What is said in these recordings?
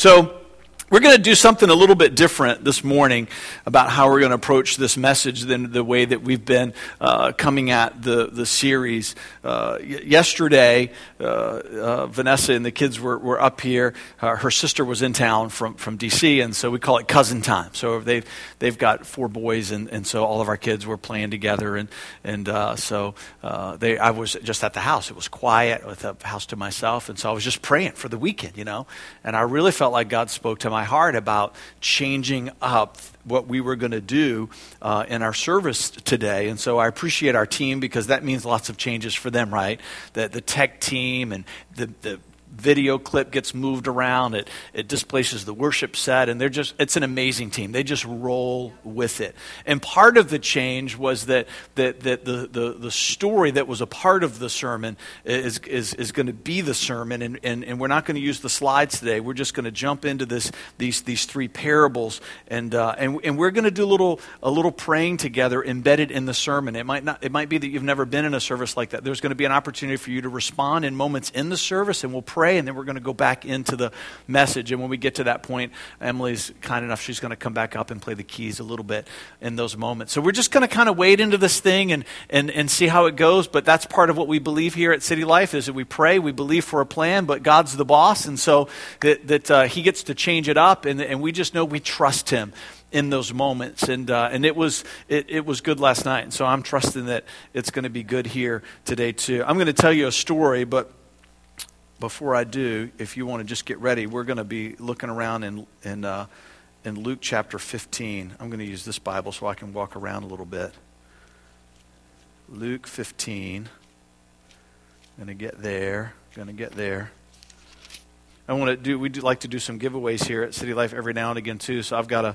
So we're going to do something a little bit different this morning about how we're going to approach this message than the way that we've been coming at the series. Yesterday, Vanessa and the kids were up here. Her sister was in town from D.C., and so we call it cousin time. So they've got four boys, and so all of our kids were playing together. I was just at the house. It was quiet with the house to myself, and so I was just praying for the weekend, you know. And I really felt like God spoke to my heart about changing up what we were going to do in our service today. And so I appreciate our team, because that means lots of changes for them, right? The tech team and the video clip gets moved around. It displaces the worship set, and it's an amazing team. They just roll with it. And part of the change was that the story that was a part of the sermon is going to be the sermon, and we're not going to use the slides today. We're just going to jump into these three parables, and we're going to do a little praying together embedded in the sermon. It might be that you've never been in a service like that. There's going to be an opportunity for you to respond in moments in the service, and we'll pray. And then we're going to go back into the message. And when we get to that point, Emily's kind enough, she's going to come back up and play the keys a little bit in those moments. So we're just going to kind of wade into this thing and see how it goes. But that's part of what we believe here at City Life, is that we pray, we believe for a plan, but God's the boss. And so that he gets to change it up, and we just know we trust him in those moments. And it was good last night. And so I'm trusting that it's going to be good here today too. I'm going to tell you a story, but before I do, if you want to just get ready, we're going to be looking around in Luke chapter 15. I'm going to use this Bible so I can walk around a little bit. Luke 15. Going to get there. We like to do some giveaways here at City Life every now and again too. So I've got a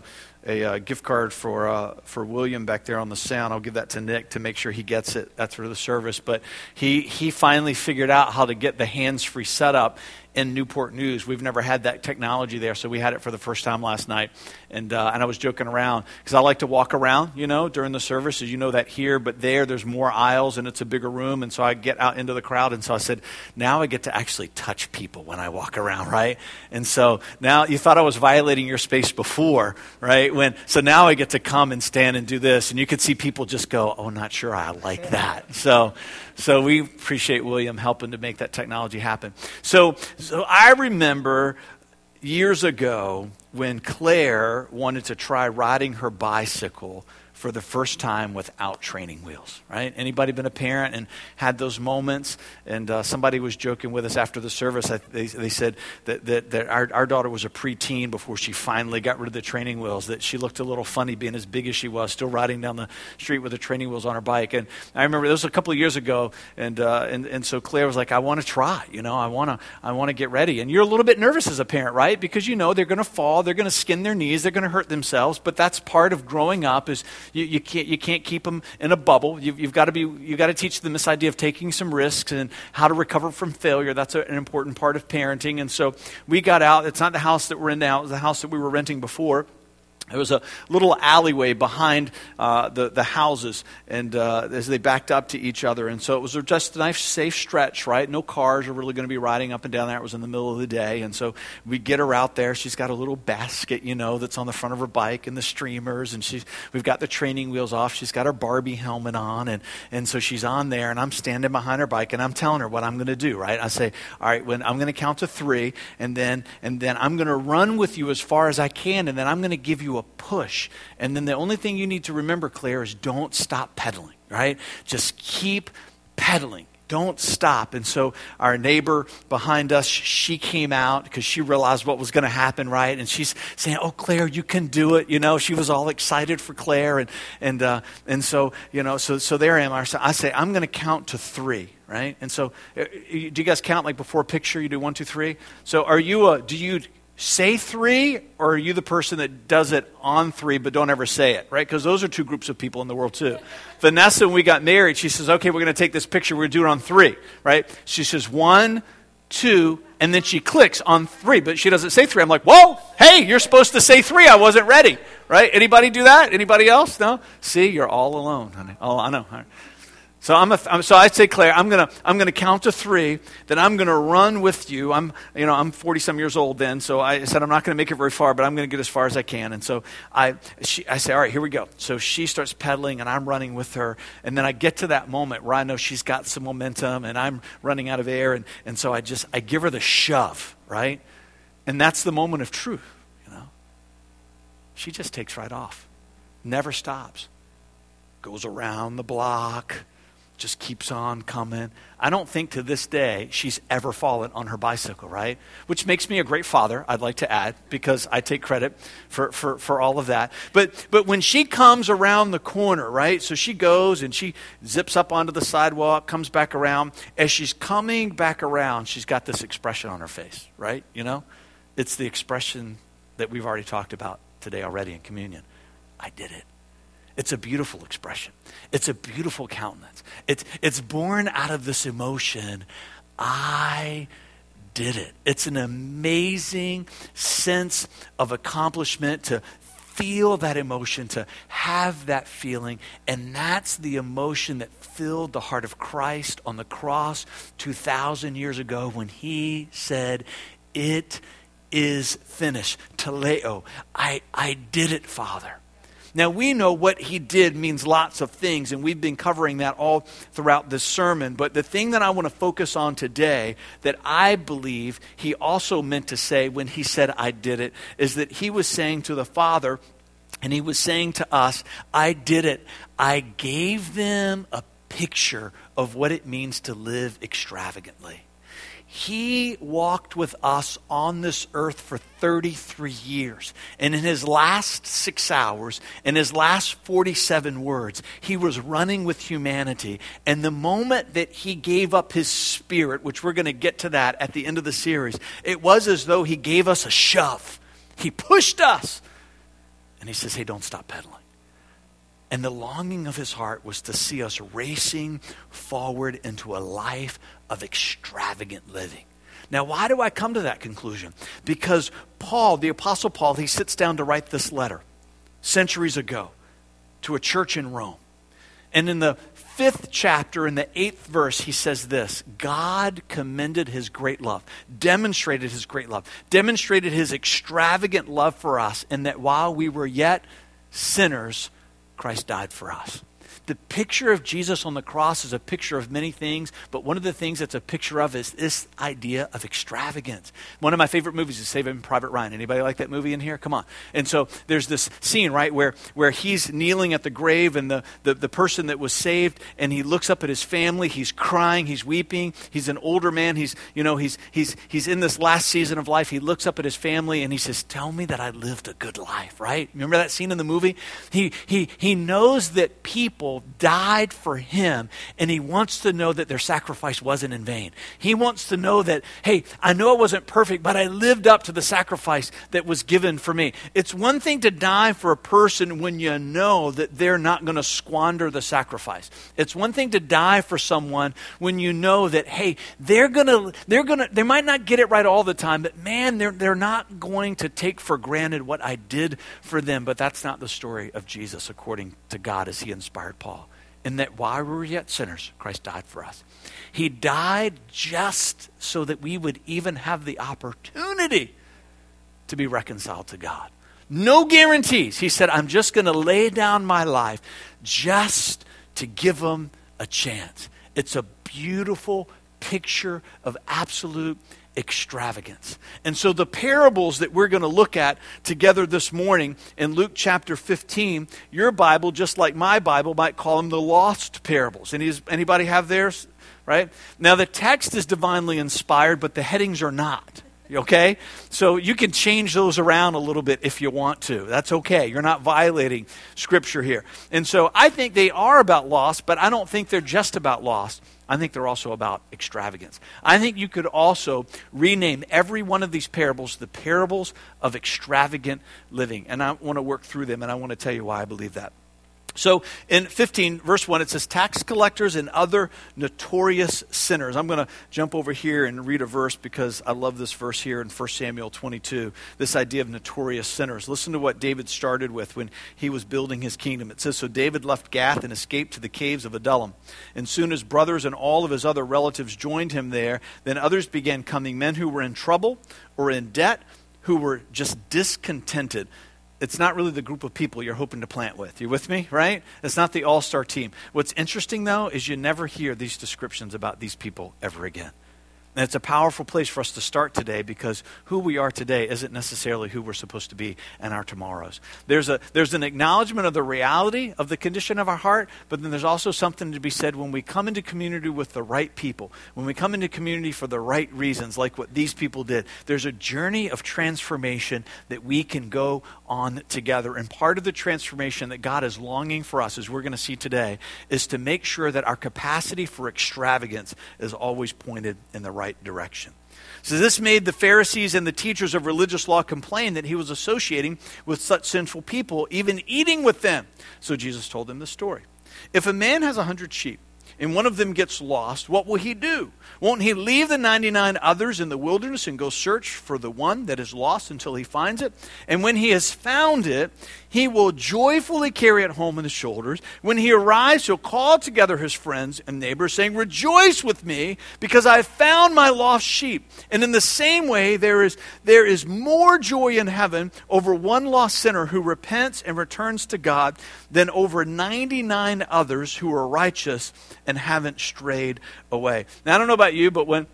gift card for William back there on the sound. I'll give that to Nick to make sure he gets it after the service. But he finally figured out how to get the hands-free setup in Newport News. We've never had that technology there, so we had it for the first time last night. And I was joking around, because I like to walk around, you know, during the services. You know that here, but there's more aisles, and it's a bigger room. And so I get out into the crowd, and so I said, now I get to actually touch people when I walk around, right? And so now, you thought I was violating your space before, right? So now I get to come and stand and do this, and you could see people just go, oh, not sure I like that. So we appreciate William helping to make that technology happen. So I remember years ago when Claire wanted to try riding her bicycle for the first time without training wheels, right? Anybody been a parent and had those moments? And somebody was joking with us after the service. They said that our daughter was a preteen before she finally got rid of the training wheels, that she looked a little funny being as big as she was, still riding down the street with her training wheels on her bike. And I remember, this was a couple of years ago, and so Claire was like, I want to try, you know, I want to get ready. And you're a little bit nervous as a parent, right? Because you know they're going to fall, they're going to skin their knees, they're going to hurt themselves, but that's part of growing up, is You can't keep them in a bubble. You've got to teach them this idea of taking some risks and how to recover from failure. That's an important part of parenting. And so we got out. It's not the house that we're in now. It was the house that we were renting before. There was a little alleyway behind the houses, and as they backed up to each other. And so it was just a nice, safe stretch, right? No cars are really going to be riding up and down there. It was in the middle of the day. And so we get her out there. She's got a little basket, you know, that's on the front of her bike, and the streamers. And we've got the training wheels off. She's got her Barbie helmet on. And so she's on there, and I'm standing behind her bike, and I'm telling her what I'm going to do, right? I say, all right, I'm going to count to three, and then I'm going to run with you as far as I can, and then I'm going to give you a push. And then the only thing you need to remember, Claire, is don't stop pedaling, right? Just keep pedaling. Don't stop. And so our neighbor behind us, she came out because she realized what was going to happen, right? And she's saying, oh, Claire, you can do it. You know, she was all excited for Claire. And so, you know, so there I am. I say, I'm going to count to three, right? And so do you guys count like before a picture? You do 1, 2, 3. So do you say three, or are you the person that does it on three but don't ever say it, right? Because those are two groups of people in the world too. Vanessa, when we got married, she says, okay, we're going to take this picture. We're going to do it on three, right? She says 1, 2, and then she clicks on three, but she doesn't say three. I'm like, whoa, hey, you're supposed to say three. I wasn't ready, right? Anybody do that? Anybody else? No? See, you're all alone, honey. Oh, I know. So I say, Claire, I'm gonna count to three. Then I'm gonna run with you. I'm 40 some years old then. So I said I'm not gonna make it very far, but I'm gonna get as far as I can. And so I say, all right, here we go. So she starts pedaling, and I'm running with her. And then I get to that moment where I know she's got some momentum, and I'm running out of air. And so I give her the shove, right? And that's the moment of truth, you know. She just takes right off, never stops, goes around the block. Just keeps on coming. I don't think to this day she's ever fallen on her bicycle, right? Which makes me a great father, I'd like to add, because I take credit for all of that. But when she comes around the corner, right? So she goes and she zips up onto the sidewalk, comes back around. As she's coming back around, she's got this expression on her face, right? You know? It's the expression that we've already talked about today already in communion. I did it. It's a beautiful expression. It's a beautiful countenance. It's born out of this emotion, I did it. It's an amazing sense of accomplishment to feel that emotion, to have that feeling. And that's the emotion that filled the heart of Christ on the cross 2,000 years ago when he said, it is finished. Taleo, I did it, Father. Now, we know what he did means lots of things, and we've been covering that all throughout this sermon. But the thing that I want to focus on today that I believe he also meant to say when he said, I did it, is that he was saying to the Father, and he was saying to us, I did it. I gave them a picture of what it means to live extravagantly. He walked with us on this earth for 33 years. And in his last 6 hours, in his last 47 words, he was running with humanity. And the moment that he gave up his spirit, which we're going to get to that at the end of the series, it was as though he gave us a shove. He pushed us. And he says, hey, don't stop pedaling. And the longing of his heart was to see us racing forward into a life of extravagant living. Now, why do I come to that conclusion? Because Paul, the Apostle Paul, he sits down to write this letter centuries ago to a church in Rome. And in the 5th chapter, in the 8th verse, he says this, God commended his great love, demonstrated his great love, demonstrated his extravagant love for us, and that while we were yet sinners, Christ died for us. The picture of Jesus on the cross is a picture of many things, but one of the things that's a picture of is this idea of extravagance. One of my favorite movies is Saving Private Ryan. Anybody like that movie in here? Come on. And so there's this scene, right, where he's kneeling at the grave and the person that was saved, and he looks up at his family. He's crying. He's weeping. He's an older man. He's in this last season of life. He looks up at his family and he says, tell me that I lived a good life, right? Remember that scene in the movie? He knows that people died for him, and he wants to know that their sacrifice wasn't in vain. He wants to know that, hey, I know it wasn't perfect, but I lived up to the sacrifice that was given for me. It's one thing to die for a person when you know that they're not going to squander the sacrifice. It's one thing to die for someone when you know that, hey, they might not get it right all the time, but man, they're not going to take for granted what I did for them. But that's not the story of Jesus according to God as he inspired Paul, in that while we were yet sinners, Christ died for us. He died just so that we would even have the opportunity to be reconciled to God. No guarantees. He said, I'm just going to lay down my life just to give them a chance. It's a beautiful picture of absolute extravagance. And so the parables that we're going to look at together this morning in Luke chapter 15, your Bible, just like my Bible, might call them the lost parables. Anybody have theirs? Right? Now the text is divinely inspired, but the headings are not. Okay? So you can change those around a little bit if you want to. That's okay. You're not violating Scripture here. And so I think they are about loss, but I don't think they're just about loss. I think they're also about extravagance. I think you could also rename every one of these parables the parables of extravagant living. And I want to work through them, and I want to tell you why I believe that. So in 15, verse 1, it says, tax collectors and other notorious sinners. I'm going to jump over here and read a verse because I love this verse here in 1 Samuel 22, this idea of notorious sinners. Listen to what David started with when he was building his kingdom. It says, so David left Gath and escaped to the caves of Adullam. And soon his brothers and all of his other relatives joined him there. Then others began coming, men who were in trouble or in debt, who were just discontented. It's not really the group of people you're hoping to plant with. You with me, right? It's not the all-star team. What's interesting, though, is you never hear these descriptions about these people ever again. And it's a powerful place for us to start today because who we are today isn't necessarily who we're supposed to be in our tomorrows. There's an acknowledgement of the reality of the condition of our heart, but then there's also something to be said when we come into community with the right people, when we come into community for the right reasons, like what these people did. There's a journey of transformation that we can go on together. And part of the transformation that God is longing for us, as we're going to see today, is to make sure that our capacity for extravagance is always pointed in the right direction. So this made the Pharisees and the teachers of religious law complain that he was associating with such sinful people, even eating with them. So Jesus told them this story. If a man has 100 sheep and one of them gets lost, what will he do? Won't he leave the 99 others in the wilderness and go search for the one that is lost until he finds it? And when he has found it, he will joyfully carry it home on his shoulders. When he arrives, he'll call together his friends and neighbors, saying, rejoice with me, because I found my lost sheep. And in the same way, there is more joy in heaven over one lost sinner who repents and returns to God than over 99 others who are righteous and haven't strayed away. Now, I don't know about you, but when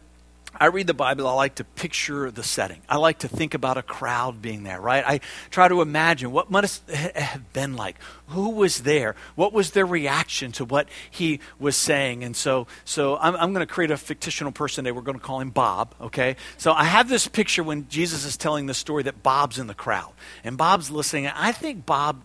I read the Bible, I like to picture the setting. I like to think about a crowd being there, right? I try to imagine what must have been like. Who was there? What was their reaction to what he was saying? And so I'm going to create a fictional person today. We're going to call him Bob, okay? So I have this picture when Jesus is telling the story that Bob's in the crowd. And Bob's listening. And I think Bob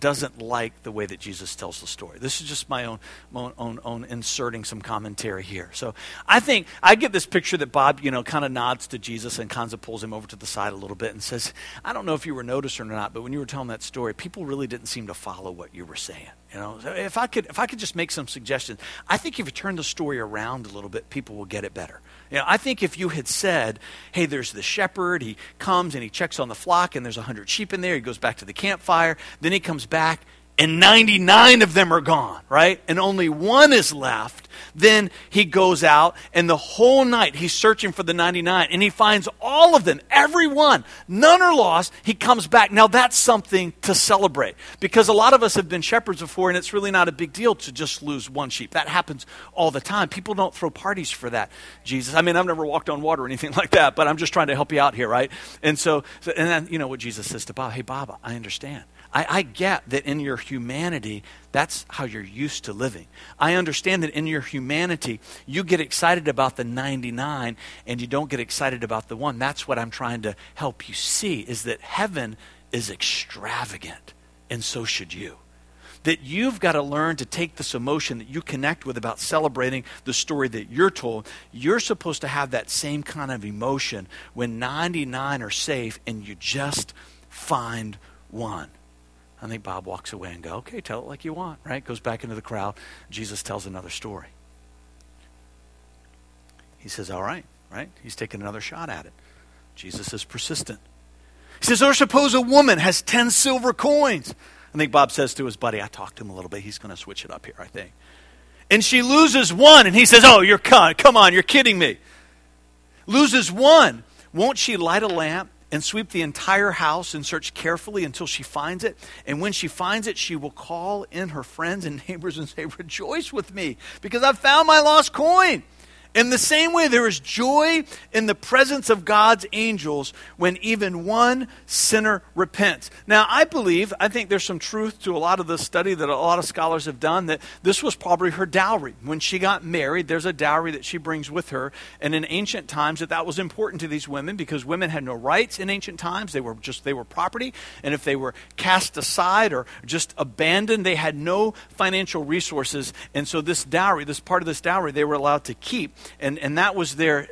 doesn't like the way that Jesus tells the story. This is just my own inserting some commentary here. So I think I get this picture that Bob, kind of nods to Jesus and kind of pulls him over to the side a little bit and says, I don't know if you were noticing or not, but when you were telling that story, people really didn't seem to follow what you were saying. So if I could just make some suggestions, I think if you turn the story around a little bit, people will get it better. I think if you had said, hey, there's the shepherd, he comes and he checks on the flock and there's 100 sheep in there, he goes back to the campfire, then he comes back and 99 of them are gone, right? And only one is left. Then he goes out and the whole night he's searching for the 99 and he finds all of them, every one. None are lost. He comes back. Now that's something to celebrate because a lot of us have been shepherds before and it's really not a big deal to just lose one sheep. That happens all the time. People don't throw parties for that, Jesus. I mean, I've never walked on water or anything like that, but I'm just trying to help you out here, right? And so then you know what Jesus says to Bob, hey, Bob, I understand. I get that in your humanity, that's how you're used to living. I understand that in your humanity, you get excited about the 99 and you don't get excited about the one. That's what I'm trying to help you see, is that heaven is extravagant, and so should you. That you've got to learn to take this emotion that you connect with about celebrating the story that you're told. You're supposed to have that same kind of emotion when 99 are safe and you just find one. I think Bob walks away and goes, okay, tell it like you want, right? Goes back into the crowd. Jesus tells another story. He says, all right, right? He's taking another shot at it. Jesus is persistent. He says, or suppose a woman has 10 silver coins. I think Bob says to his buddy, I talked to him a little bit. He's going to switch it up here, I think. And she loses one. And he says, oh, you're come on, you're kidding me. Loses one. Won't she light a lamp and sweep the entire house and search carefully until she finds it? And when she finds it, she will call in her friends and neighbors and say, rejoice with me, because I've found my lost coin. In the same way, there is joy in the presence of God's angels when even one sinner repents. Now, I think there's some truth to a lot of the study that a lot of scholars have done, that this was probably her dowry. When she got married, there's a dowry that she brings with her. And in ancient times, that was important to these women because women had no rights in ancient times. They were property. And if they were cast aside or just abandoned, they had no financial resources. And so this dowry, this part of this dowry, they were allowed to keep. and that was their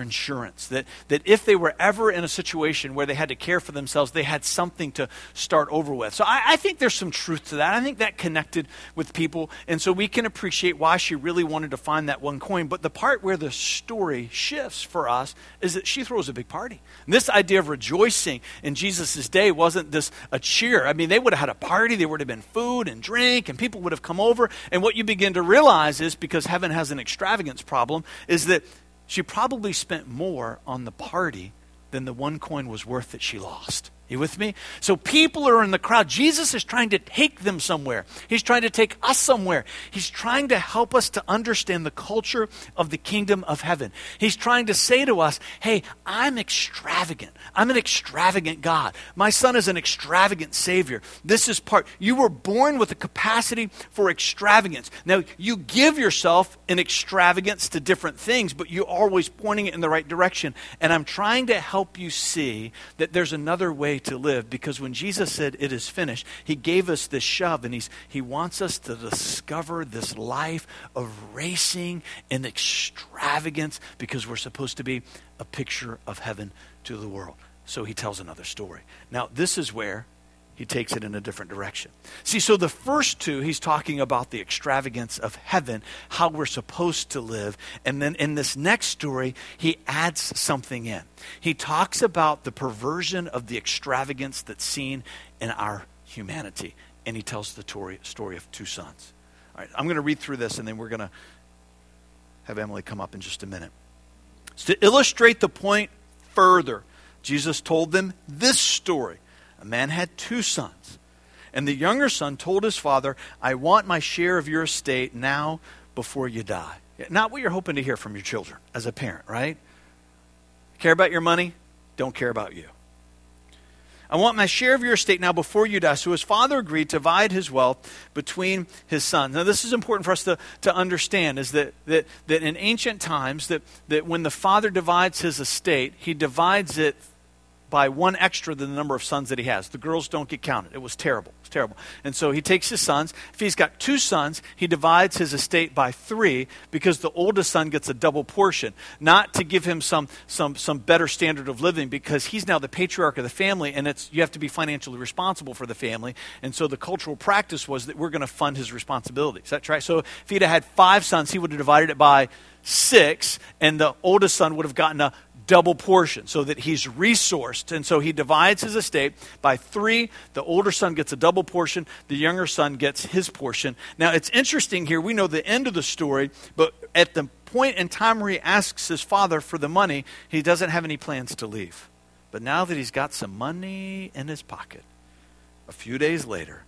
insurance, that if they were ever in a situation where they had to care for themselves, they had something to start over with. So I think there's some truth to that. I think that connected with people, and so we can appreciate why she really wanted to find that one coin. But the part where the story shifts for us is that she throws a big party. And this idea of rejoicing in Jesus' day wasn't this a cheer. I mean, they would have had a party, there would have been food and drink, and people would have come over. And what you begin to realize is, because heaven has an extravagance problem, is that she probably spent more on the party than the one coin was worth that she lost. You with me? So people are in the crowd. Jesus is trying to take them somewhere. He's trying to take us somewhere. He's trying to help us to understand the culture of the kingdom of heaven. He's trying to say to us, hey, I'm extravagant. I'm an extravagant God. My son is an extravagant Savior. This is part. You were born with a capacity for extravagance. Now, you give yourself in extravagance to different things, but you're always pointing it in the right direction. And I'm trying to help you see that there's another way to live, because when Jesus said it is finished, he gave us this shove, and he wants us to discover this life of racing and extravagance, because we're supposed to be a picture of heaven to the world. So he tells another story. Now this is where he takes it in a different direction. See, so the first two, he's talking about the extravagance of heaven, how we're supposed to live. And then in this next story, he adds something in. He talks about the perversion of the extravagance that's seen in our humanity. And he tells the story of two sons. All right, I'm going to read through this, and then we're going to have Emily come up in just a minute. So to illustrate the point further, Jesus told them this story. A man had two sons, and the younger son told his father, I want my share of your estate now before you die. Not what you're hoping to hear from your children as a parent, right? Care about your money, don't care about you. I want my share of your estate now before you die. So his father agreed to divide his wealth between his sons. Now this is important for us to understand, is that in ancient times, that when the father divides his estate, he divides it by one extra than the number of sons that he has. The girls don't get counted. It was terrible. It's terrible. And so he takes his sons. If he's got two sons, he divides his estate by three, because the oldest son gets a double portion, not to give him some better standard of living, because he's now the patriarch of the family, and you have to be financially responsible for the family. And so the cultural practice was that we're going to fund his responsibilities. That's right. So if he'd had five sons, he would have divided it by six, and the oldest son would have gotten a double portion, so that he's resourced. And so he divides his estate by three. The older son gets a double portion. The younger son gets his portion. Now, it's interesting here. We know the end of the story, but at the point in time where he asks his father for the money, he doesn't have any plans to leave. But now that he's got some money in his pocket, a few days later,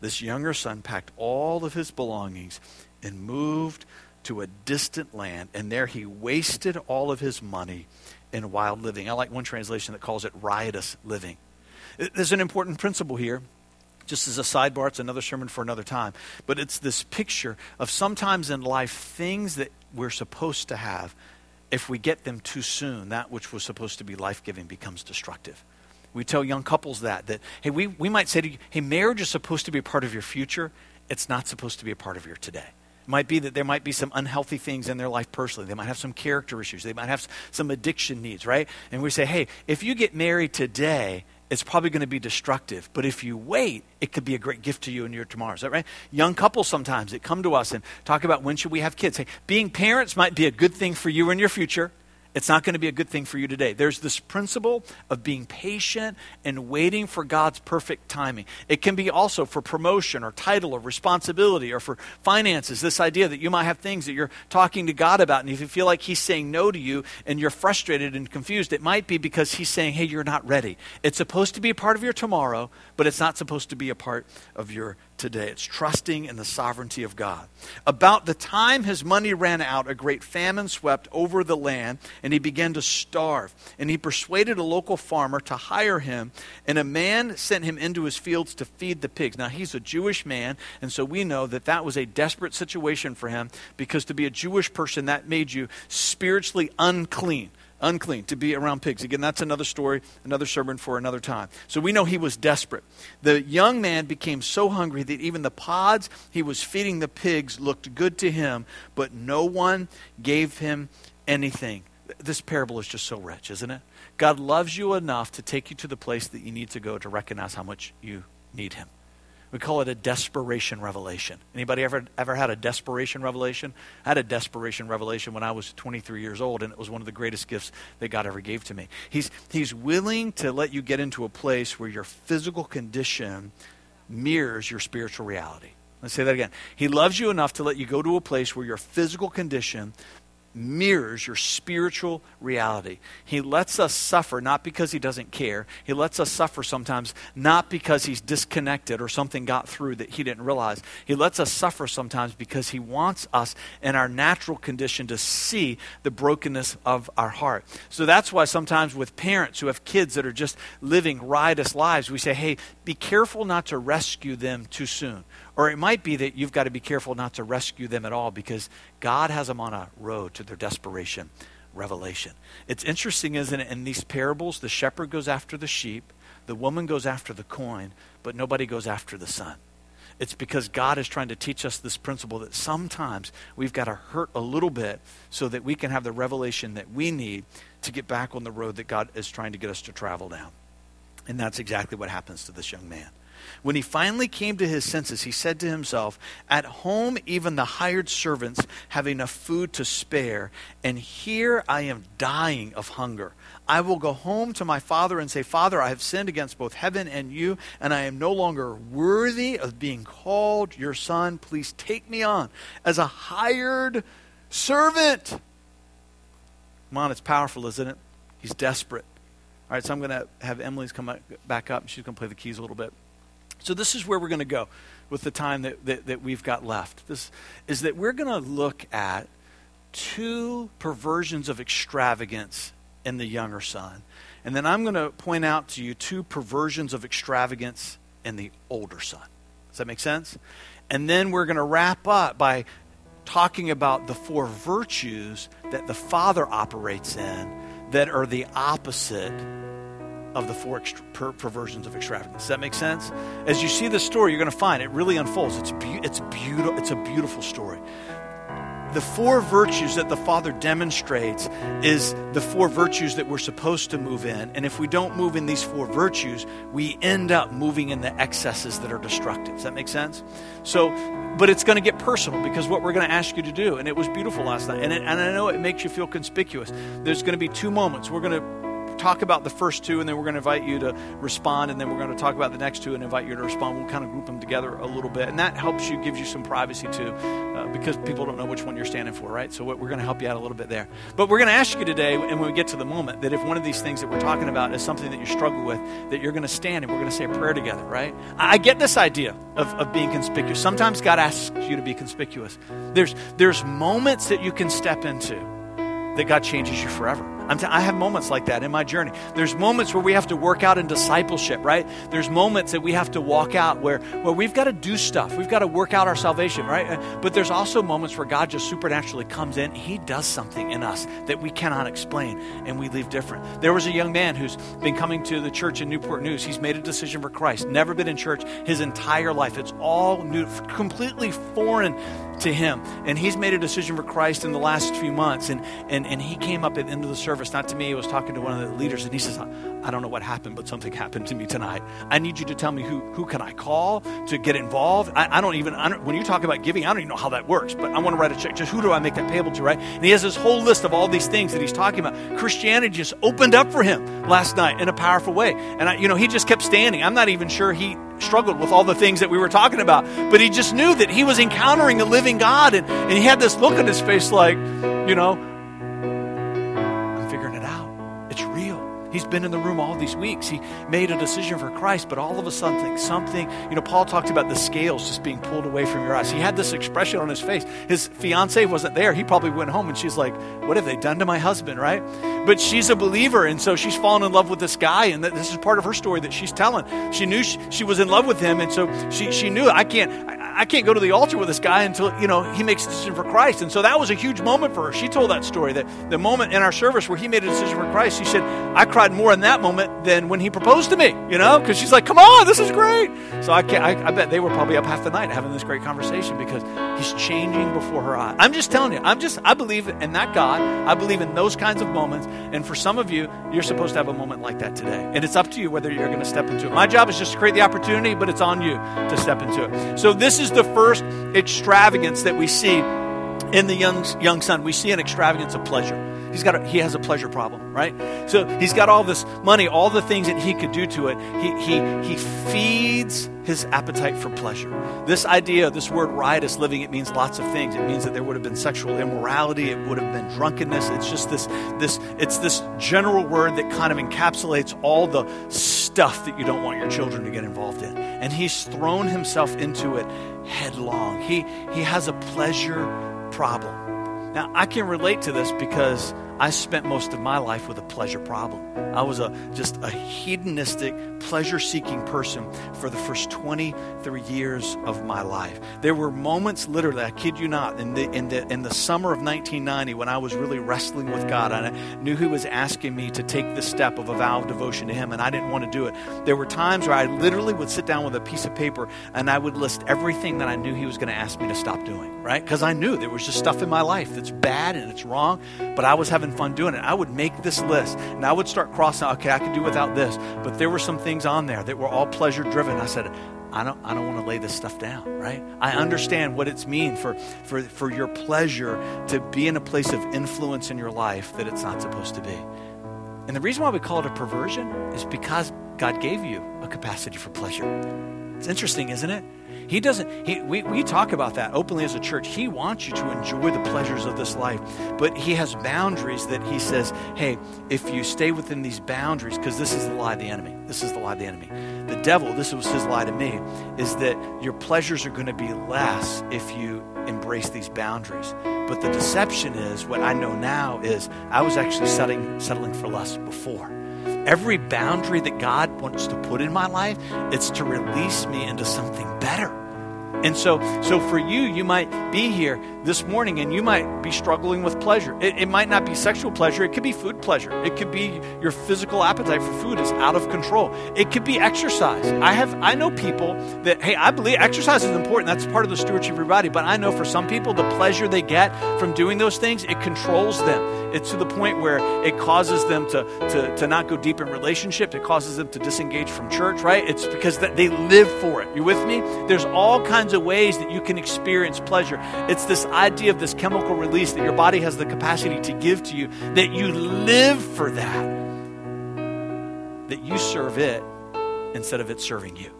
this younger son packed all of his belongings and moved to a distant land, and there he wasted all of his money in wild living. I like one translation that calls it riotous living. There's an important principle here. Just as a sidebar, it's another sermon for another time. But it's this picture of sometimes in life, things that we're supposed to have, if we get them too soon, that which was supposed to be life-giving becomes destructive. We tell young couples that hey, we might say to you, hey, marriage is supposed to be a part of your future. It's not supposed to be a part of your today. Might be that there might be some unhealthy things in their life personally. They might have some character issues. They might have some addiction needs, right? And we say, hey, if you get married today, it's probably going to be destructive. But if you wait, it could be a great gift to you and your tomorrow. Is that right? Young couples sometimes that come to us and talk about when should we have kids. Hey, being parents might be a good thing for you in your future. It's not going to be a good thing for you today. There's this principle of being patient and waiting for God's perfect timing. It can be also for promotion or title or responsibility or for finances. This idea that you might have things that you're talking to God about, and if you feel like he's saying no to you and you're frustrated and confused, it might be because he's saying, hey, you're not ready. It's supposed to be a part of your tomorrow, but it's not supposed to be a part of your today. It's trusting in the sovereignty of God. About the time his money ran out, a great famine swept over the land, and he began to starve. And he persuaded a local farmer to hire him, and a man sent him into his fields to feed the pigs. Now, he's a Jewish man, and so we know that was a desperate situation for him, because to be a Jewish person, that made you spiritually unclean. unclean to be around pigs. Again, that's another story, another sermon for another time. So we know he was desperate. The young man became so hungry that even the pods he was feeding the pigs looked good to him, but no one gave him anything. This parable is just so rich, isn't it? God loves you enough to take you to the place that you need to go to recognize how much you need him. We call it a desperation revelation. Anybody ever had a desperation revelation? I had a desperation revelation when I was 23 years old, and it was one of the greatest gifts that God ever gave to me. He's willing to let you get into a place where your physical condition mirrors your spiritual reality. Let's say that again. He loves you enough to let you go to a place where your physical condition mirrors your spiritual reality. He lets us suffer not because he doesn't care. He lets us suffer sometimes not because he's disconnected or something got through that he didn't realize. He lets us suffer sometimes because he wants us in our natural condition to see the brokenness of our heart. So that's why sometimes with parents who have kids that are just living riotous lives, we say, hey, be careful not to rescue them too soon. Or it might be that you've got to be careful not to rescue them at all because God has them on a road to their desperation revelation. It's interesting, isn't it? In these parables, the shepherd goes after the sheep, the woman goes after the coin, but nobody goes after the son. It's because God is trying to teach us this principle that sometimes we've got to hurt a little bit so that we can have the revelation that we need to get back on the road that God is trying to get us to travel down. And that's exactly what happens to this young man. When he finally came to his senses, he said to himself, at home even the hired servants have enough food to spare, and here I am dying of hunger. I will go home to my father and say, Father, I have sinned against both heaven and you, and I am no longer worthy of being called your son. Please take me on as a hired servant. Come on, it's powerful, isn't it? He's desperate. All right, so I'm going to have Emily come back up, and she's going to play the keys a little bit. So this is where we're going to go with the time that we've got left. This is that we're going to look at two perversions of extravagance in the younger son. And then I'm going to point out to you two perversions of extravagance in the older son. Does that make sense? And then we're going to wrap up by talking about the four virtues that the father operates in that are the opposite of the four perversions of extravagance. Does that make sense? As you see the story, you're going to find it really unfolds. It's a beautiful story. The four virtues that the Father demonstrates is the four virtues that we're supposed to move in. And if we don't move in these four virtues, we end up moving in the excesses that are destructive. Does that make sense? So, but it's going to get personal because what we're going to ask you to do, and it was beautiful last night, and I know it makes you feel conspicuous. There's going to be two moments. We're going to talk about the first two, and then we're going to invite you to respond, and then we're going to talk about the next two and invite you to respond. We'll kind of group them together a little bit, and that helps you, gives you some privacy too, because people don't know which one you're standing for, right? So we're going to help you out a little bit there. But we're going to ask you today, and when we get to the moment, that if one of these things that we're talking about is something that you struggle with, that you're going to stand and we're going to say a prayer together, right? I get this idea of being conspicuous. Sometimes God asks you to be conspicuous. There's moments that you can step into that God changes you forever. I have moments like that in my journey. There's moments where we have to work out in discipleship, right? There's moments that we have to walk out where we've got to do stuff. We've got to work out our salvation, right? But there's also moments where God just supernaturally comes in. He does something in us that we cannot explain, and we leave different. There was a young man who's been coming to the church in Newport News. He's made a decision for Christ, never been in church his entire life. It's all new, completely foreign to him. And he's made a decision for Christ in the last few months. And he came up at the end of the service. Not to me, he was talking to one of the leaders, and he says, I don't know what happened, but something happened to me tonight. I need you to tell me who can I call to get involved. When you talk about giving, I don't even know how that works, but I want to write a check. Just who do I make that payable to, right? And he has this whole list of all these things that he's talking about. Christianity just opened up for him last night in a powerful way. And he just kept standing. I'm not even sure he struggled with all the things that we were talking about, but he just knew that he was encountering the living God, and he had this look on his face like, he's been in the room all these weeks. He made a decision for Christ, but all of a sudden something, Paul talked about the scales just being pulled away from your eyes. He had this expression on his face. His fiance wasn't there. He probably went home and she's like, what have they done to my husband, right? But she's a believer, and so she's fallen in love with this guy, and this is part of her story that she's telling. She knew she was in love with him, and so she knew, I can't, I, I can't go to the altar with this guy until, you know, he makes a decision for Christ. And so that was a huge moment for her. She told that story, that the moment in our service where he made a decision for Christ, she said, I cried more in that moment than when he proposed to me, you know, because she's like, come on, this is great. So I bet they were probably up half the night having this great conversation because he's changing before her eyes. I'm just telling you, I believe in that God. I believe in those kinds of moments. And for some of you, you're supposed to have a moment like that today. And it's up to you whether you're going to step into it. My job is just to create the opportunity, but it's on you to step into it. So this is the first extravagance that we see in the young son. We see an extravagance of pleasure. He has a pleasure problem, right? So he's got all this money, all the things that he could do to it. He feeds his appetite for pleasure. This idea, this word riotous living, it means lots of things. It means that there would have been sexual immorality. It would have been drunkenness. It's just this general word that kind of encapsulates all the stuff that you don't want your children to get involved in. And he's thrown himself into it headlong. He has a pleasure problem. Now, I can relate to this because I spent most of my life with a pleasure problem. I was just a hedonistic, pleasure-seeking person for the first 23 years of my life. There were moments, literally, I kid you not, in the summer of 1990 when I was really wrestling with God, and I knew he was asking me to take the step of a vow of devotion to him, and I didn't want to do it. There were times where I literally would sit down with a piece of paper, and I would list everything that I knew he was going to ask me to stop doing. Right? Because I knew there was just stuff in my life that's bad and it's wrong, but I was having fun doing it. I would make this list and I would start crossing out, okay, I could do without this, but there were some things on there that were all pleasure driven. I said, I don't want to lay this stuff down, right? I understand what it's mean for your pleasure to be in a place of influence in your life that it's not supposed to be. And the reason why we call it a perversion is because God gave you a capacity for pleasure. It's interesting, isn't it? We talk about that openly as a church. He wants you to enjoy the pleasures of this life, but he has boundaries that he says, hey, if you stay within these boundaries, because this is the lie of the enemy. The devil, this was his lie to me, is that your pleasures are going to be less if you embrace these boundaries. But the deception is, what I know now is, I was actually settling for less before. Every boundary that God wants to put in my life, it's to release me into something better. And so for you, you might be here this morning and you might be struggling with pleasure. It might not be sexual pleasure. It could be food pleasure. It could be your physical appetite for food is out of control. It could be exercise. I know people that, hey, I believe exercise is important. That's part of the stewardship of your body. But I know for some people, the pleasure they get from doing those things, it controls them. It's to the point where it causes them to not go deep in relationships. It causes them to disengage from church, right? It's because they live for it. You with me? There's all kinds of ways that you can experience pleasure. It's this idea of this chemical release that your body has the capacity to give to you, that you live for that you serve it instead of it serving you.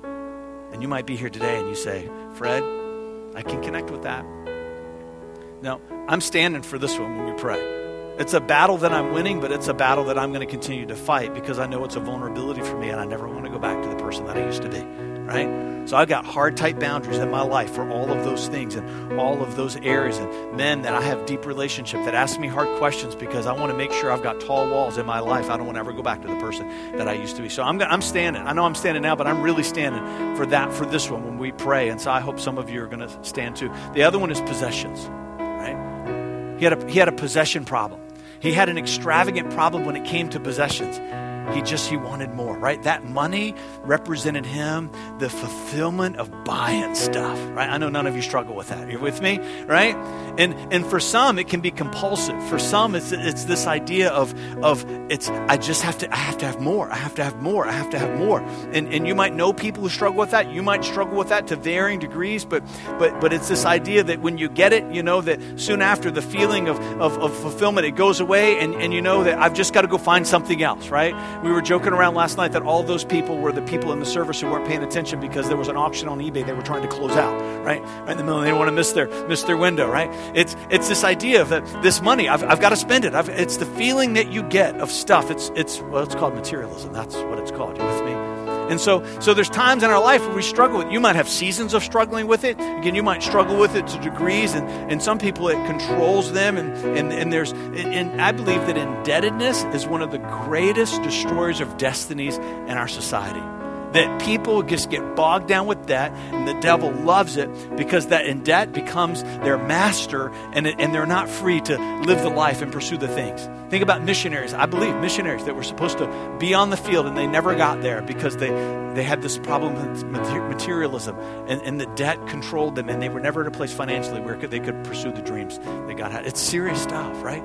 And you might be here today and you say, Fred, I can connect with that. Now, I'm standing for this one when we pray. It's a battle that I'm winning, but it's a battle that I'm going to continue to fight because I know it's a vulnerability for me and I never want to go back to the person that I used to be, right? So I've got hard, tight boundaries in my life for all of those things and all of those areas, and men that I have deep relationship that ask me hard questions because I want to make sure I've got tall walls in my life. I don't want to ever go back to the person that I used to be. So I'm standing. I know I'm standing now, but I'm really standing for that, for this one when we pray. And so I hope some of you are going to stand too. The other one is possessions, right? He had a possession problem. He had an extravagant problem when it came to possessions. He wanted more, right? That money represented him, the fulfillment of buying stuff, right? I know none of you struggle with that. You're with me, right? And for some, it can be compulsive. For some, it's this idea I have to have more. And you might know people who struggle with that. You might struggle with that to varying degrees, but it's this idea that when you get it, you know that soon after the feeling of fulfillment, it goes away, and you know that I've just got to go find something else, right? We were joking around last night that all those people were the people in the service who weren't paying attention because there was an auction on eBay they were trying to close out, right? Right in the middle, they didn't want to miss their window, right? It's this idea that this money, I've got to spend it. It's the feeling that you get of stuff. It's called materialism. That's what it's called. You with me? And so there's times in our life where we struggle with it. You might have seasons of struggling with it. Again, you might struggle with it to degrees, and some people it controls them. And I believe that indebtedness is one of the greatest destroyers of destinies in our society. that people just get bogged down with debt, and the devil loves it because that in debt becomes their master, and they're not free to live the life and pursue the things. Think about missionaries. I believe missionaries that were supposed to be on the field and they never got there because they had this problem with materialism, and the debt controlled them, and they were never at a place financially where they could pursue the dreams they got had. It's serious stuff, right?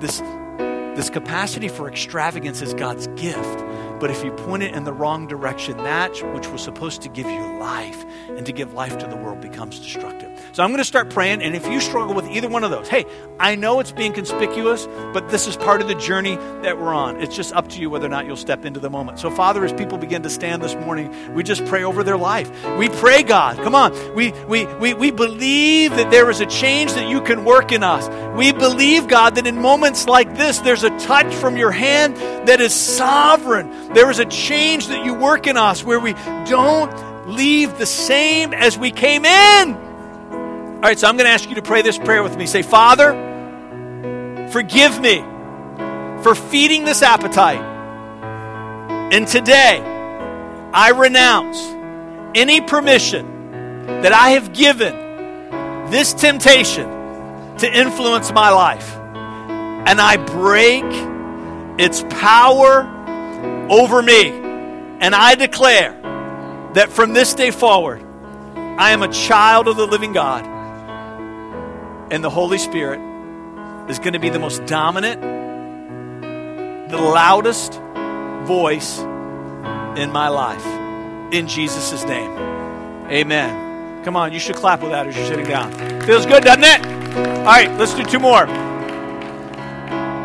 This capacity for extravagance is God's gift. But if you point it in the wrong direction, that which was supposed to give you life and to give life to the world becomes destructive. So I'm going to start praying. And if you struggle with either one of those, hey, I know it's being conspicuous, but this is part of the journey that we're on. It's just up to you whether or not you'll step into the moment. So Father, as people begin to stand this morning, we just pray over their life. We pray, God, come on. We believe that there is a change that you can work in us. We believe, God, that in moments like this, there's a touch from your hand that is sovereign. There is a change that you work in us where we don't leave the same as we came in. All right, so I'm going to ask you to pray this prayer with me. Say, Father, forgive me for feeding this appetite. And today, I renounce any permission that I have given this temptation to influence my life. And I break its power over me. And I declare that from this day forward, I am a child of the living God. And the Holy Spirit is going to be the most dominant, the loudest voice in my life. In Jesus' name. Amen. Come on, you should clap with that as you're sitting down. Feels good, doesn't it? All right, let's do two more.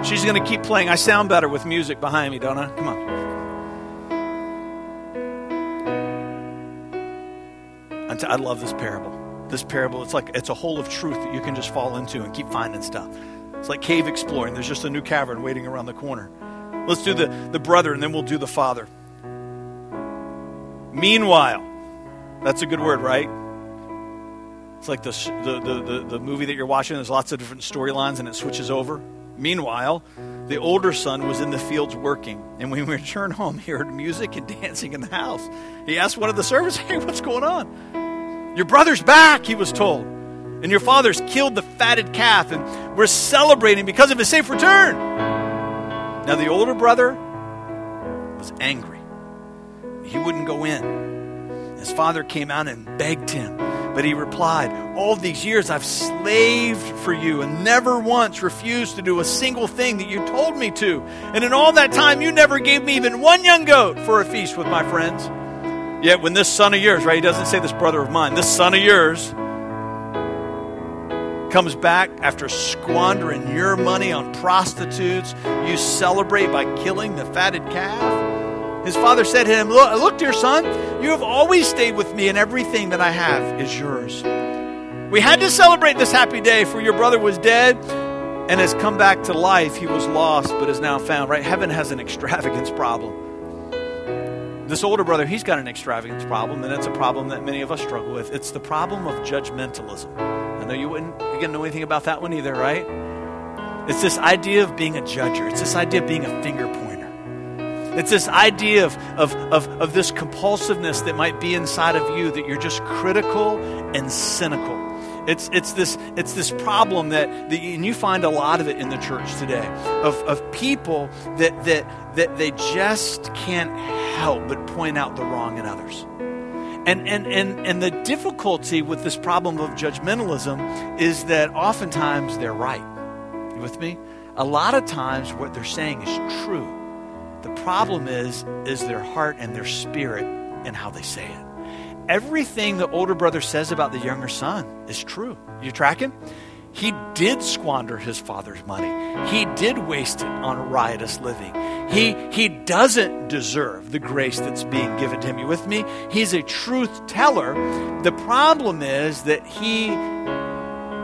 She's going to keep playing. I sound better with music behind me, don't I? Come on. I love this parable. It's like it's a hole of truth that you can just fall into and keep finding stuff. It's like cave exploring. There's just a new cavern waiting around the corner. Let's do the brother, and then we'll do the father. Meanwhile, that's a good word, right? It's like the movie that you're watching. There's lots of different storylines, and it switches over. Meanwhile, the older son was in the fields working, and when we returned home, he heard music and dancing in the house. He asked one of the servants, "Hey, what's going on?" "Your brother's back," he was told. "And your father's killed the fatted calf, and we're celebrating because of his safe return." Now the older brother was angry. He wouldn't go in. His father came out and begged him. But he replied, "All these years I've slaved for you and never once refused to do a single thing that you told me to. And in all that time, you never gave me even one young goat for a feast with my friends. Yet when this son of yours," right, he doesn't say this brother of mine, "this son of yours comes back after squandering your money on prostitutes, you celebrate by killing the fatted calf." His father said to him, "Look, dear son, you have always stayed with me, and everything that I have is yours. We had to celebrate this happy day, for your brother was dead and has come back to life. He was lost but is now found," right? Heaven has an extravagance problem. This older brother, he's got an extravagance problem, and it's a problem that many of us struggle with. It's the problem of judgmentalism. I know you didn't know anything about that one either, right? It's this idea of being a judger. It's this idea of being a finger pointer. It's this idea of this compulsiveness that might be inside of you, that you're just critical and cynical. It's this problem that and you find a lot of it in the church today, of people that they just can't help but point out the wrong in others. And the difficulty with this problem of judgmentalism is that oftentimes they're right. You with me? A lot of times what they're saying is true. The problem is their heart and their spirit and how they say it. Everything the older brother says about the younger son is true. You tracking? He did squander his father's money. He did waste it on riotous living. He doesn't deserve the grace that's being given to him. You with me? He's a truth teller. The problem is that he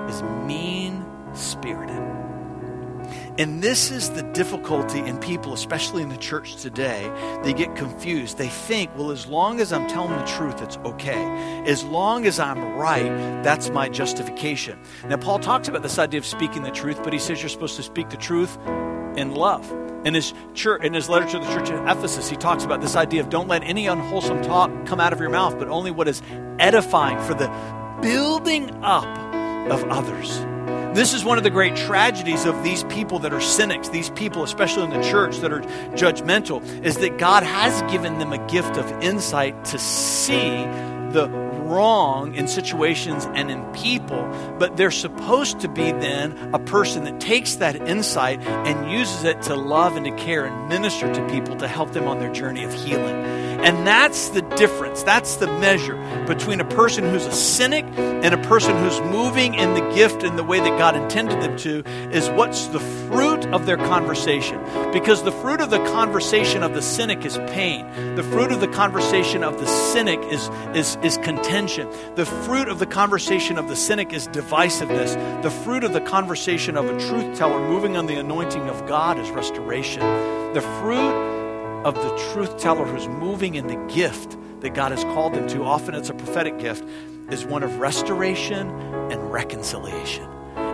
is mean-spirited. And this is the difficulty in people, especially in the church today. They get confused. They think, well, as long as I'm telling the truth, it's okay. As long as I'm right, that's my justification. Now, Paul talks about this idea of speaking the truth, but he says you're supposed to speak the truth in love. In his letter to the church at Ephesus, he talks about this idea of don't let any unwholesome talk come out of your mouth, but only what is edifying for the building up of others. This is one of the great tragedies of these people that are cynics, these people, especially in the church, that are judgmental, is that God has given them a gift of insight to see the wrong in situations and in people, but they're supposed to be then a person that takes that insight and uses it to love and to care and minister to people to help them on their journey of healing. And that's the difference. That's the measure between a person who's a cynic and a person who's moving in the gift in the way that God intended them to, is what's the fruit of their conversation. Because the fruit of the conversation of the cynic is pain. The fruit of the conversation of the cynic is contention. The fruit of the conversation of the cynic is divisiveness. The fruit of the conversation of a truth teller moving on the anointing of God is restoration. The fruit of the truth teller who's moving in the gift that God has called them to, often it's a prophetic gift, is one of restoration and reconciliation.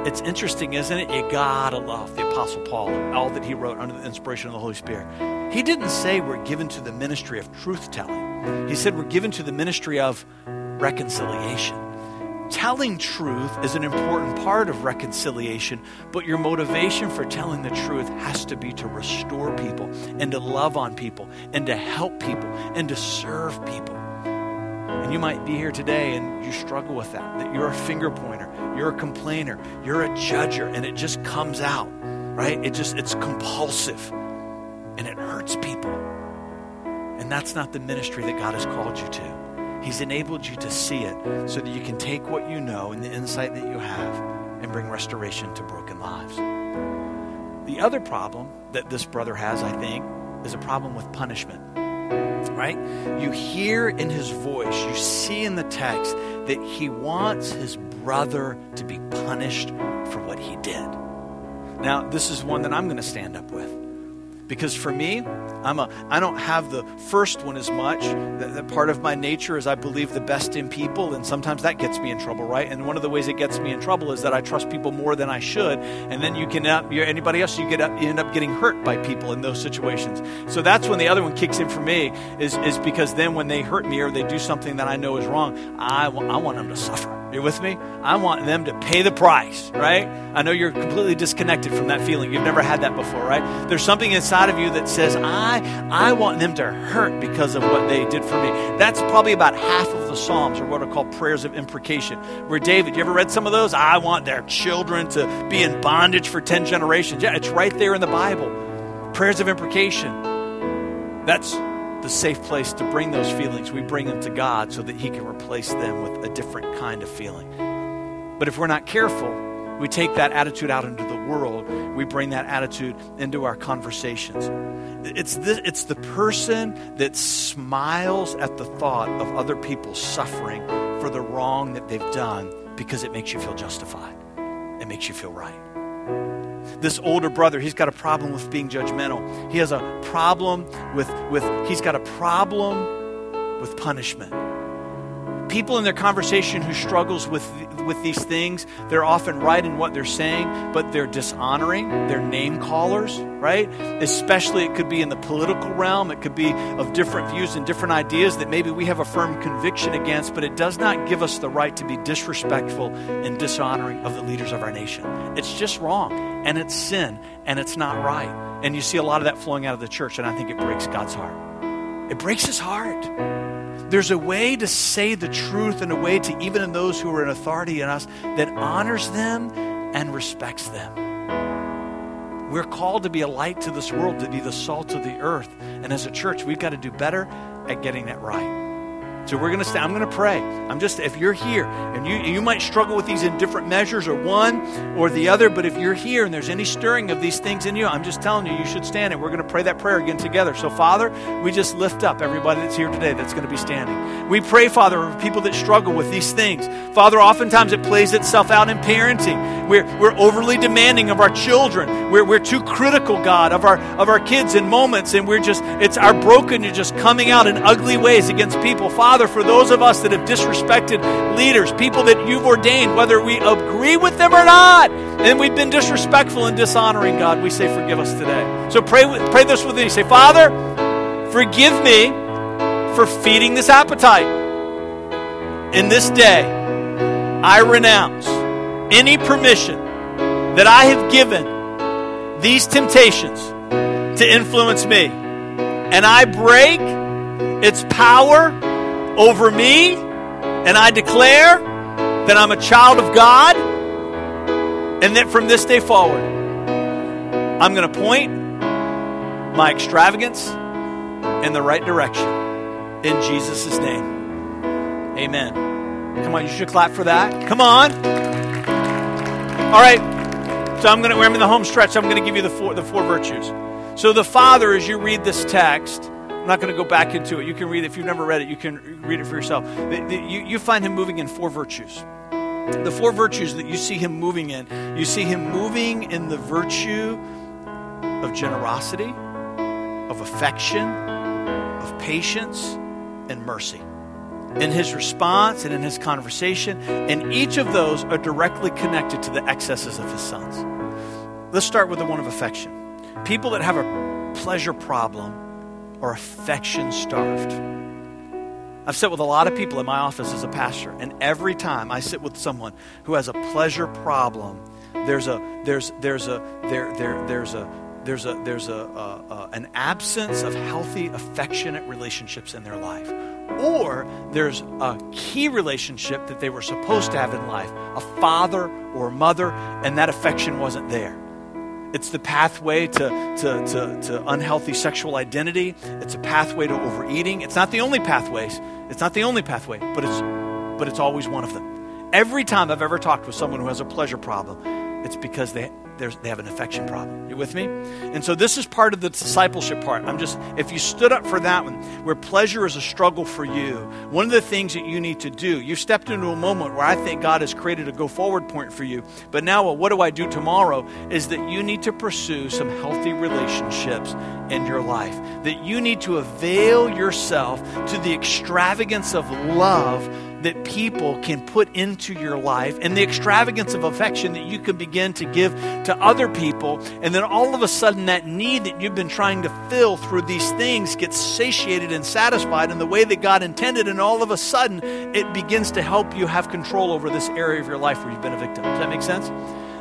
It's interesting, isn't it? You gotta love the Apostle Paul and all that he wrote under the inspiration of the Holy Spirit. He didn't say we're given to the ministry of truth telling. He said we're given to the ministry of reconciliation. Telling truth is an important part of reconciliation, but your motivation for telling the truth has to be to restore people and to love on people and to help people and to serve people. And you might be here today and you struggle with that you're a finger pointer, you're a complainer, you're a judger, and it just comes out, right? It's compulsive and it hurts people. And that's not the ministry that God has called you to. He's enabled you to see it so that you can take what you know and the insight that you have and bring restoration to broken lives. The other problem that this brother has, I think, is a problem with punishment, right? You hear in his voice, you see in the text that he wants his brother to be punished for what he did. Now, this is one that I'm going to stand up with. Because for me, I don't have the first one as much. That part of my nature is I believe the best in people, and sometimes that gets me in trouble, right? And one of the ways it gets me in trouble is that I trust people more than I should, and then you end up getting hurt by people in those situations. So that's when the other one kicks in for me, is because then when they hurt me or they do something that I know is wrong, I want them to suffer. Are you with me? I want them to pay the price, right? I know you're completely disconnected from that feeling. You've never had that before, right? There's something inside of you that says, I want them to hurt because of what they did for me. That's probably about half of the Psalms, or what are called prayers of imprecation, where David, you ever read some of those? I want their children to be in bondage for 10 generations. Yeah, it's right there in the Bible. Prayers of imprecation. That's a safe place to bring those feelings. We bring them to God so that he can replace them with a different kind of feeling. But if we're not careful, we take that attitude out into the world. We bring that attitude into our conversations. It's the person that smiles at the thought of other people suffering for the wrong that they've done, because it makes you feel justified. It makes you feel right. This older brother, he's got a problem with being judgmental. He has a problem with punishment. People in their conversation who struggles with these things, they're often right in what they're saying, but they're dishonoring, they're name callers, right? Especially it could be in the political realm, it could be of different views and different ideas that maybe we have a firm conviction against, but it does not give us the right to be disrespectful and dishonoring of the leaders of our nation. It's just wrong, and it's sin, and it's not right. And you see a lot of that flowing out of the church, and I think it breaks God's heart. It breaks his heart. There's a way to say the truth, and a way to, even in those who are in authority in us, that honors them and respects them. We're called to be a light to this world, to be the salt of the earth. And as a church, we've got to do better at getting that right. So we're going to I'm going to pray. If you're here, and you might struggle with these in different measures, or one or the other, but if you're here and there's any stirring of these things in you, I'm just telling you should stand, and we're going to pray that prayer again together. So Father, we just lift up everybody that's here today that's going to be standing. We pray, Father, for people that struggle with these things. Father, oftentimes it plays itself out in parenting. We're overly demanding of our children. We're too critical, God, of our kids in moments, and it's our brokenness just coming out in ugly ways against people. Father, Father, for those of us that have disrespected leaders, people that you've ordained, whether we agree with them or not, and we've been disrespectful and dishonoring, God, we say forgive us today. So pray this with me. Say, Father, forgive me for feeding this appetite. And this day, I renounce any permission that I have given these temptations to influence me. And I break its power over me, and I declare that I'm a child of God, and that from this day forward, I'm going to point my extravagance in the right direction. In Jesus' name, amen. Come on, you should clap for that. Come on. All right, so I'm in the home stretch, so I'm going to give you the four virtues. So the Father, as you read this text, I'm not going to go back into it. You can read it. If you've never read it, you can read it for yourself. You find him moving in four virtues. The four virtues that you see him moving in. You see him moving in the virtue of generosity, of affection, of patience, and mercy. In his response and in his conversation, and each of those are directly connected to the excesses of his sons. Let's start with the one of affection. People that have a pleasure problem are affection starved. I've sat with a lot of people in my office as a pastor, and every time I sit with someone who has a pleasure problem, there's an absence of healthy, affectionate relationships in their life. Or there's a key relationship that they were supposed to have in life, a father or a mother, and that affection wasn't there. It's the pathway to unhealthy sexual identity. It's a pathway to overeating. It's not the only pathways. It's not the only pathway, but it's always one of them. Every time I've ever talked with someone who has a pleasure problem, it's because they have an affection problem. You with me? And so this is part of the discipleship part. If you stood up for that one, where pleasure is a struggle for you, one of the things that you need to do, you've stepped into a moment where I think God has created a go forward point for you, but now what do I do tomorrow is that you need to pursue some healthy relationships in your life, that you need to avail yourself to the extravagance of love that people can put into your life and the extravagance of affection that you can begin to give to other people. And then all of a sudden that need that you've been trying to fill through these things gets satiated and satisfied in the way that God intended. And all of a sudden it begins to help you have control over this area of your life where you've been a victim. Does that make sense?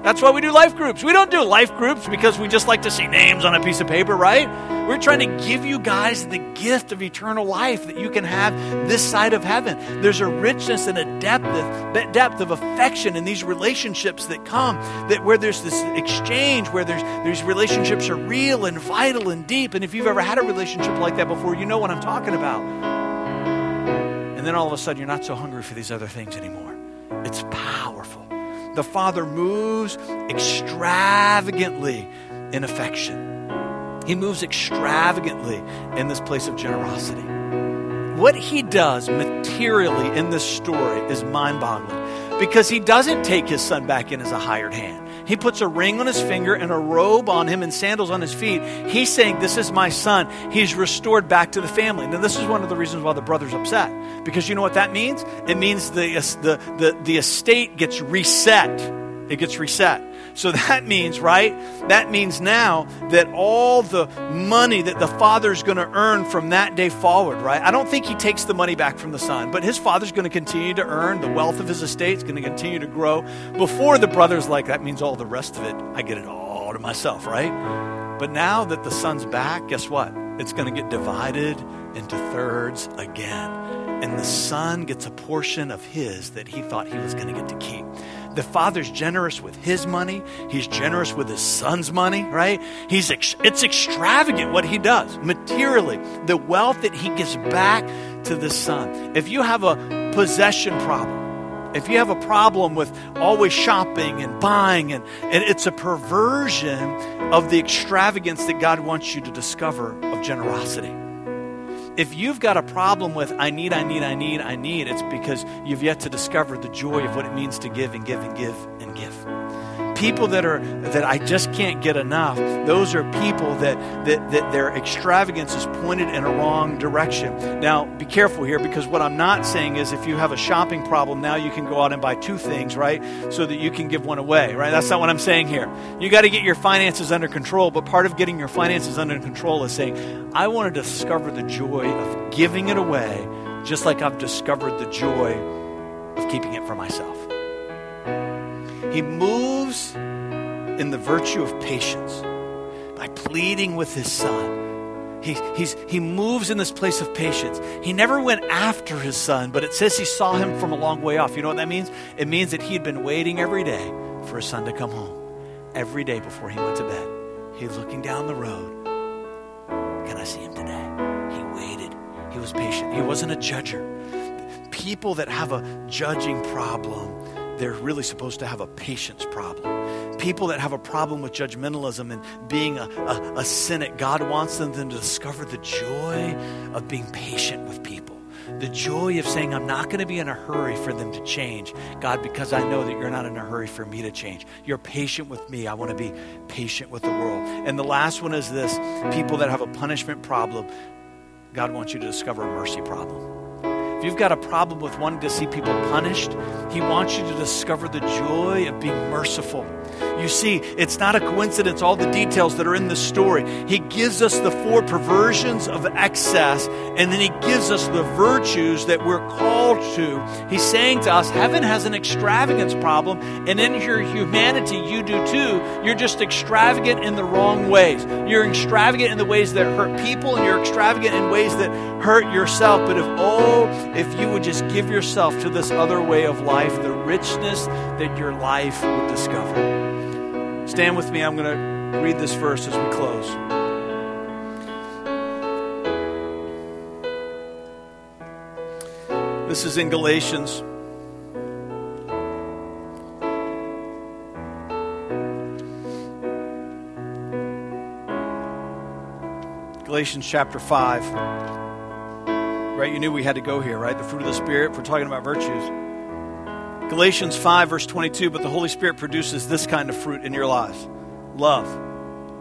That's why we do life groups. We don't do life groups because we just like to see names on a piece of paper, right? We're trying to give you guys the gift of eternal life that you can have this side of heaven. There's a richness and a depth of affection in these relationships that come, that where there's this exchange, where these relationships are real and vital and deep. And if you've ever had a relationship like that before, you know what I'm talking about. And then all of a sudden, you're not so hungry for these other things anymore. It's powerful. The Father moves extravagantly in affection. He moves extravagantly in this place of generosity. What he does materially in this story is mind-boggling because he doesn't take his son back in as a hired hand. He puts a ring on his finger and a robe on him and sandals on his feet. He's saying, this is my son. He's restored back to the family. Now, this is one of the reasons why the brother's upset, because you know what that means? It means the estate gets reset. It gets reset. So that means, right? That means now that all the money that the father's going to earn from that day forward, right? I don't think he takes the money back from the son, but his father's going to continue to earn. The wealth of his estate's going to continue to grow. Before, the brother's like, that means all the rest of it, I get it all to myself, right? But now that the son's back, guess what? It's going to get divided into thirds again. And the son gets a portion of his that he thought he was going to get to keep. The father's generous with his money. He's generous with his son's money, right? It's extravagant what he does materially. The wealth that he gives back to the son. If you have a possession problem, if you have a problem with always shopping and buying, and it's a perversion of the extravagance that God wants you to discover of generosity. If you've got a problem with, I need, it's because you've yet to discover the joy of what it means to give and give and give and give. people that I just can't get enough, those are people that their extravagance is pointed in a wrong direction. Now, be careful here, because what I'm not saying is if you have a shopping problem, now you can go out and buy two things, right? So that you can give one away, right? That's not what I'm saying here. You got to get your finances under control, but part of getting your finances under control is saying, I want to discover the joy of giving it away, just like I've discovered the joy of keeping it for myself. He moves in the virtue of patience by pleading with his son. He moves in this place of patience. He never went after his son, but it says he saw him from a long way off. You know what that means? It means that he had been waiting every day for his son to come home. Every day before he went to bed, he was looking down the road. Can I see him today? He waited. He was patient. He wasn't a judger. People that have a judging problem, they're really supposed to have a patience problem. People that have a problem with judgmentalism and being a cynic, God wants them to discover the joy of being patient with people. The joy of saying, I'm not going to be in a hurry for them to change, God, because I know that you're not in a hurry for me to change. You're patient with me. I want to be patient with the world. And the last one is this: people that have a punishment problem, God wants you to discover a mercy problem. If you've got a problem with wanting to see people punished, he wants you to discover the joy of being merciful. You see, it's not a coincidence, all the details that are in this story. He gives us the four perversions of excess, and then he gives us the virtues that we're called to. He's saying to us, heaven has an extravagance problem, and in your humanity, you do too. You're just extravagant in the wrong ways. You're extravagant in the ways that hurt people, and you're extravagant in ways that hurt yourself. But if you would just give yourself to this other way of life, the richness that your life would discover. Stand with me. I'm going to read this verse as we close. This is in Galatians. Galatians chapter 5. Right, you knew we had to go here, right? The fruit of the Spirit. If we're talking about virtues. Galatians 5, verse 22, but the Holy Spirit produces this kind of fruit in your lives: love,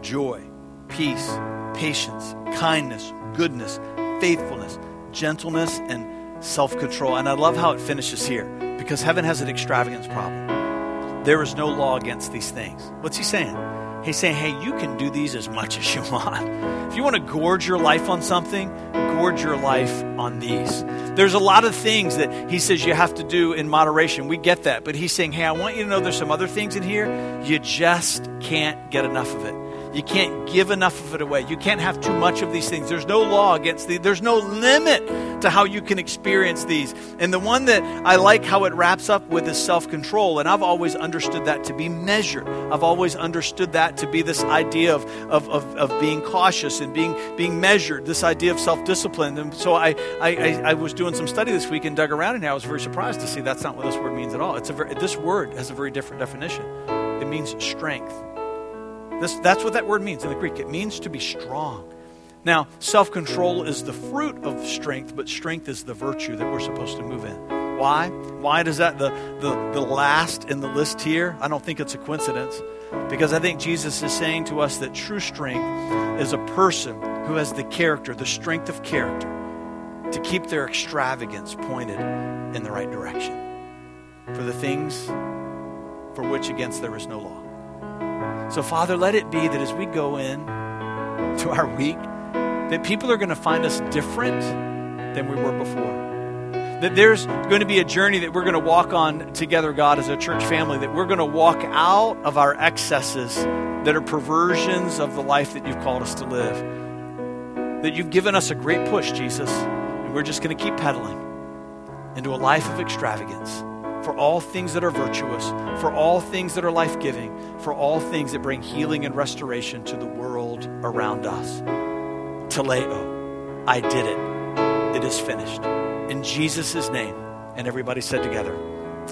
joy, peace, patience, kindness, goodness, faithfulness, gentleness, and self-control. And I love how it finishes here, because heaven has an extravagance problem. There is no law against these things. What's he saying? He's saying, hey, you can do these as much as you want. If you want to gorge your life on something, gorge your life on these. There's a lot of things that he says you have to do in moderation. We get that. But he's saying, hey, I want you to know there's some other things in here. You just can't get enough of it. You can't give enough of it away. You can't have too much of these things. There's no law against these. There's no limit to how you can experience these. And the one that I like how it wraps up with is self-control. And I've always understood that to be measured. I've always understood that to be this idea of being cautious and being measured, this idea of self-discipline. And so I was doing some study this week and dug around, and I was very surprised to see that's not what this word means at all. This word has a very different definition. It means strength. That's what that word means in the Greek. It means to be strong. Now, self-control is the fruit of strength, but strength is the virtue that we're supposed to move in. Why? Why does that, the last in the list here? I don't think it's a coincidence, because I think Jesus is saying to us that true strength is a person who has the character, the strength of character, to keep their extravagance pointed in the right direction for the things for which against there is no law. So, Father, let it be that as we go in to our week, that people are going to find us different than we were before. That there's going to be a journey that we're going to walk on together, God, as a church family, that we're going to walk out of our excesses that are perversions of the life that you've called us to live. That you've given us a great push, Jesus, and we're just going to keep pedaling into a life of extravagance. For all things that are virtuous, for all things that are life-giving, for all things that bring healing and restoration to the world around us. Taleo, I did it. It is finished. In Jesus' name. And everybody said together,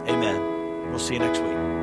amen. We'll see you next week.